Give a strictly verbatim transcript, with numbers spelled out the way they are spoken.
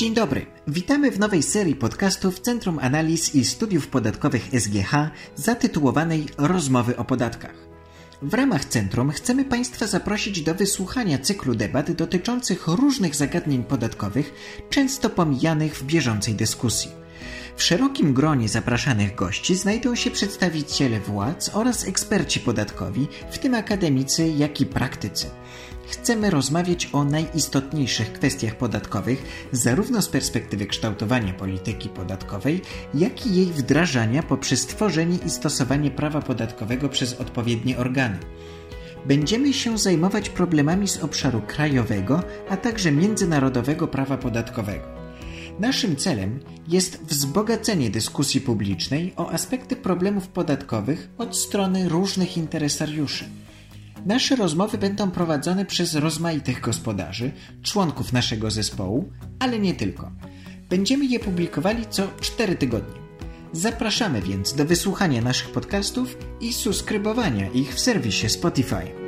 Dzień dobry, witamy w nowej serii podcastów Centrum Analiz i Studiów Podatkowych S G H zatytułowanej Rozmowy o podatkach. W ramach centrum chcemy Państwa zaprosić do wysłuchania cyklu debat dotyczących różnych zagadnień podatkowych, często pomijanych w bieżącej dyskusji. W szerokim gronie zapraszanych gości znajdą się przedstawiciele władz oraz eksperci podatkowi, w tym akademicy, jak i praktycy. Chcemy rozmawiać o najistotniejszych kwestiach podatkowych, zarówno z perspektywy kształtowania polityki podatkowej, jak i jej wdrażania poprzez tworzenie i stosowanie prawa podatkowego przez odpowiednie organy. Będziemy się zajmować problemami z obszaru krajowego, a także międzynarodowego prawa podatkowego. Naszym celem jest wzbogacenie dyskusji publicznej o aspekty problemów podatkowych od strony różnych interesariuszy. Nasze rozmowy będą prowadzone przez rozmaitych gospodarzy, członków naszego zespołu, ale nie tylko. Będziemy je publikowali co cztery tygodnie. Zapraszamy więc do wysłuchania naszych podcastów i subskrybowania ich w serwisie Spotify.